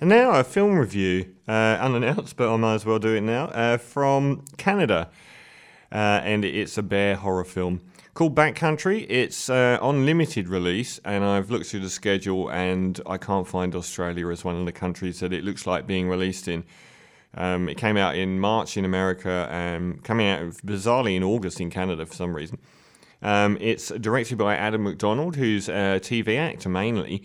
And now a film review, unannounced, but I might as well do it now, from Canada. And it's a bear horror film called Backcountry. It's on limited release, and I've looked through the schedule and I can't find Australia as one of the countries that it looks like being released in. It came out in March in America, coming out bizarrely in August in Canada for some reason. It's directed by Adam MacDonald, who's a TV actor mainly,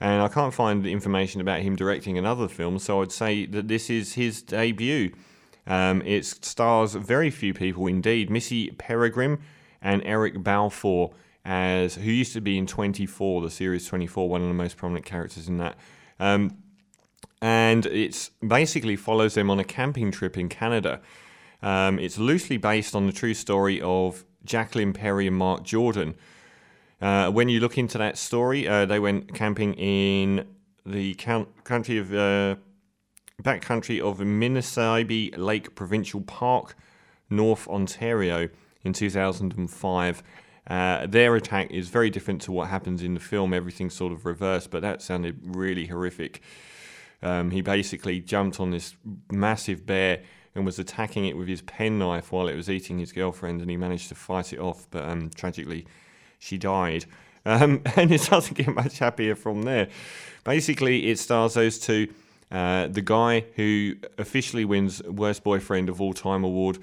and I can't find information about him directing another film, so I'd say that this is his debut. It stars very few people indeed. Missy Peregrym and Eric Balfour, who used to be in 24, the series 24, one of the most prominent characters in that. And it basically follows them on a camping trip in Canada. It's loosely based on the true story of Jacqueline Perry and Mark Jordan. When you look into that story, they went camping in the backcountry of Minnesibe Lake Provincial Park, North Ontario, in 2005. Their attack is very different to what happens in the film. Everything's sort of reversed, but that sounded really horrific. He basically jumped on this massive bear and was attacking it with his penknife while it was eating his girlfriend, and he managed to fight it off, but tragically she died. And it doesn't get much happier from there. Basically, it stars those two. The guy who officially wins Worst Boyfriend of All Time award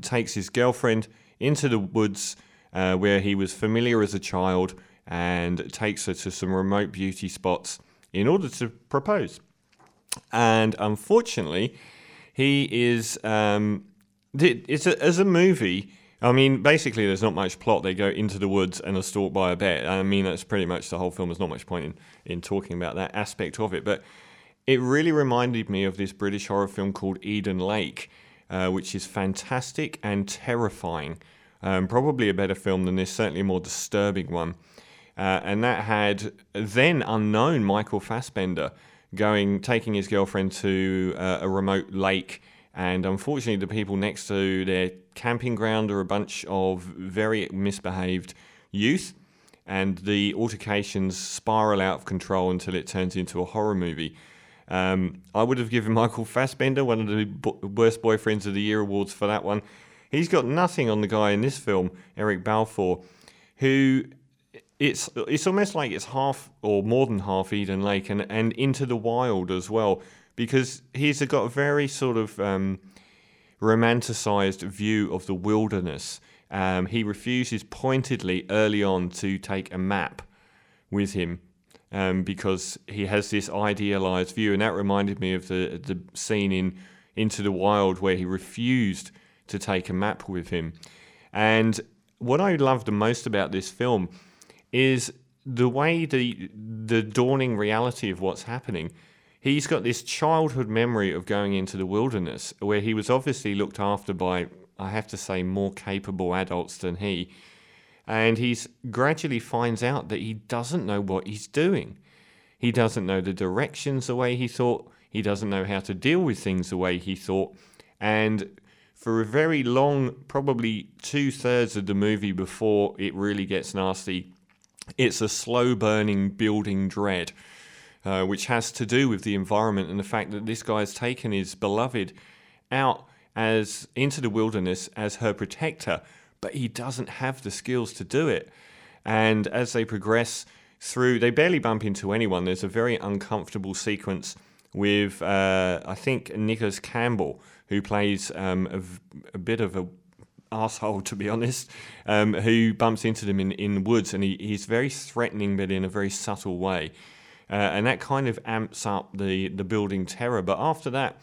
takes his girlfriend into the woods where he was familiar as a child, and takes her to some remote beauty spots in order to propose. And unfortunately, he is... as a movie, I mean, basically there's not much plot. They go into the woods and are stalked by a bear. I mean, that's pretty much the whole film. There's not much point in talking about that aspect of it. But it really reminded me of this British horror film called Eden Lake, which is fantastic and terrifying. Probably a better film than this, certainly a more disturbing one. And that had then unknown Michael Fassbender taking his girlfriend to a remote lake. And unfortunately, the people next to their camping ground are a bunch of very misbehaved youth. And the altercations spiral out of control until it turns into a horror movie. I would have given Michael Fassbender one of the Worst Boyfriends of the Year awards for that one. He's got nothing on the guy in this film, Eric Balfour, who... It's almost like it's half or more than half Eden Lake and Into the Wild as well, because he's got a very sort of romanticised view of the wilderness. He refuses pointedly early on to take a map with him because he has this idealised view, and that reminded me of the scene in Into the Wild where he refused to take a map with him. And what I love the most about this film is the way the dawning reality of what's happening. He's got this childhood memory of going into the wilderness where he was obviously looked after by, I have to say, more capable adults than he. And he gradually finds out that he doesn't know what he's doing. He doesn't know the directions the way he thought. He doesn't know how to deal with things the way he thought. And for a very long, probably 2/3 of the movie before it really gets nasty, it's a slow-burning, building dread, which has to do with the environment and the fact that this guy's taken his beloved out into the wilderness as her protector, but he doesn't have the skills to do it. And as they progress through, they barely bump into anyone. There's a very uncomfortable sequence with, I think, Nicholas Campbell, who plays a bit of a asshole, to be honest, who bumps into them in the woods, and he's very threatening but in a very subtle way, and that kind of amps up the building terror. But after that,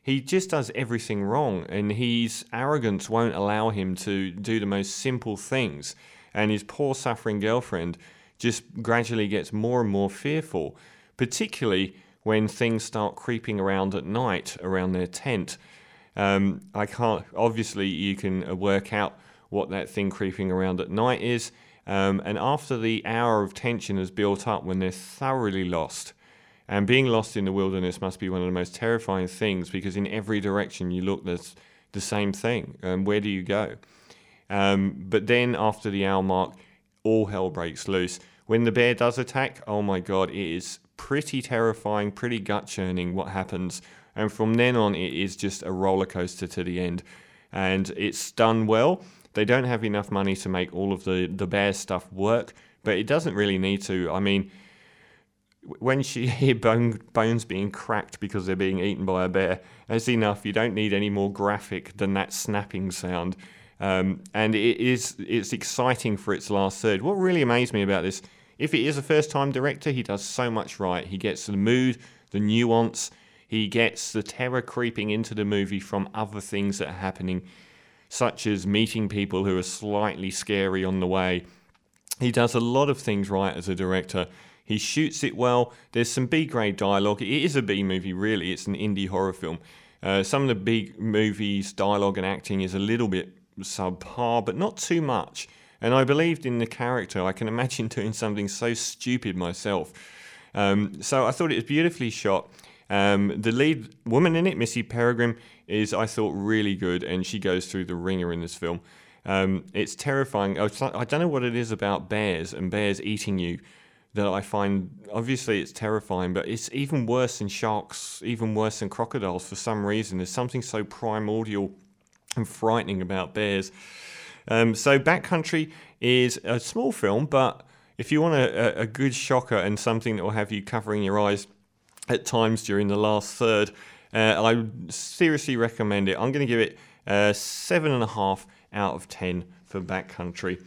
he just does everything wrong, and his arrogance won't allow him to do the most simple things, and his poor suffering girlfriend just gradually gets more and more fearful, particularly when things start creeping around at night around their tent. I can't, obviously you can work out what that thing creeping around at night is. And after the hour of tension has built up, when they're thoroughly lost, and being lost in the wilderness must be one of the most terrifying things, because in every direction you look, there's the same thing. Where do you go? But then after the hour mark, all hell breaks loose when the bear does attack, oh my God, it is pretty terrifying, pretty gut-churning what happens. And from then on, it is just a roller coaster to the end. And it's done well. They don't have enough money to make all of the bear stuff work, but it doesn't really need to. I mean, when you hear bones being cracked because they're being eaten by a bear, that's enough. You don't need any more graphic than that snapping sound. And it's exciting for its last third. What really amazed me about this, if it is a first-time director, he does so much right. He gets the mood, the nuance. He gets the terror creeping into the movie from other things that are happening, such as meeting people who are slightly scary on the way. He does a lot of things right as a director. He shoots it well. There's some B-grade dialogue. It is a B-movie, really. It's an indie horror film. Some of the B-movies, dialogue and acting is a little bit subpar, but not too much. And I believed in the character. I can imagine doing something so stupid myself. So I thought it was beautifully shot. The lead woman in it, Missy Peregrym, is, I thought, really good, and she goes through the ringer in this film. It's terrifying. I don't know what it is about bears and bears eating you that I find, obviously it's terrifying, but it's even worse than sharks, even worse than crocodiles for some reason. There's something so primordial and frightening about bears. So Backcountry is a small film, but if you want a good shocker and something that will have you covering your eyes at times during the last third, I seriously recommend it. I'm going to give it 7.5 out of 10 for Backcountry.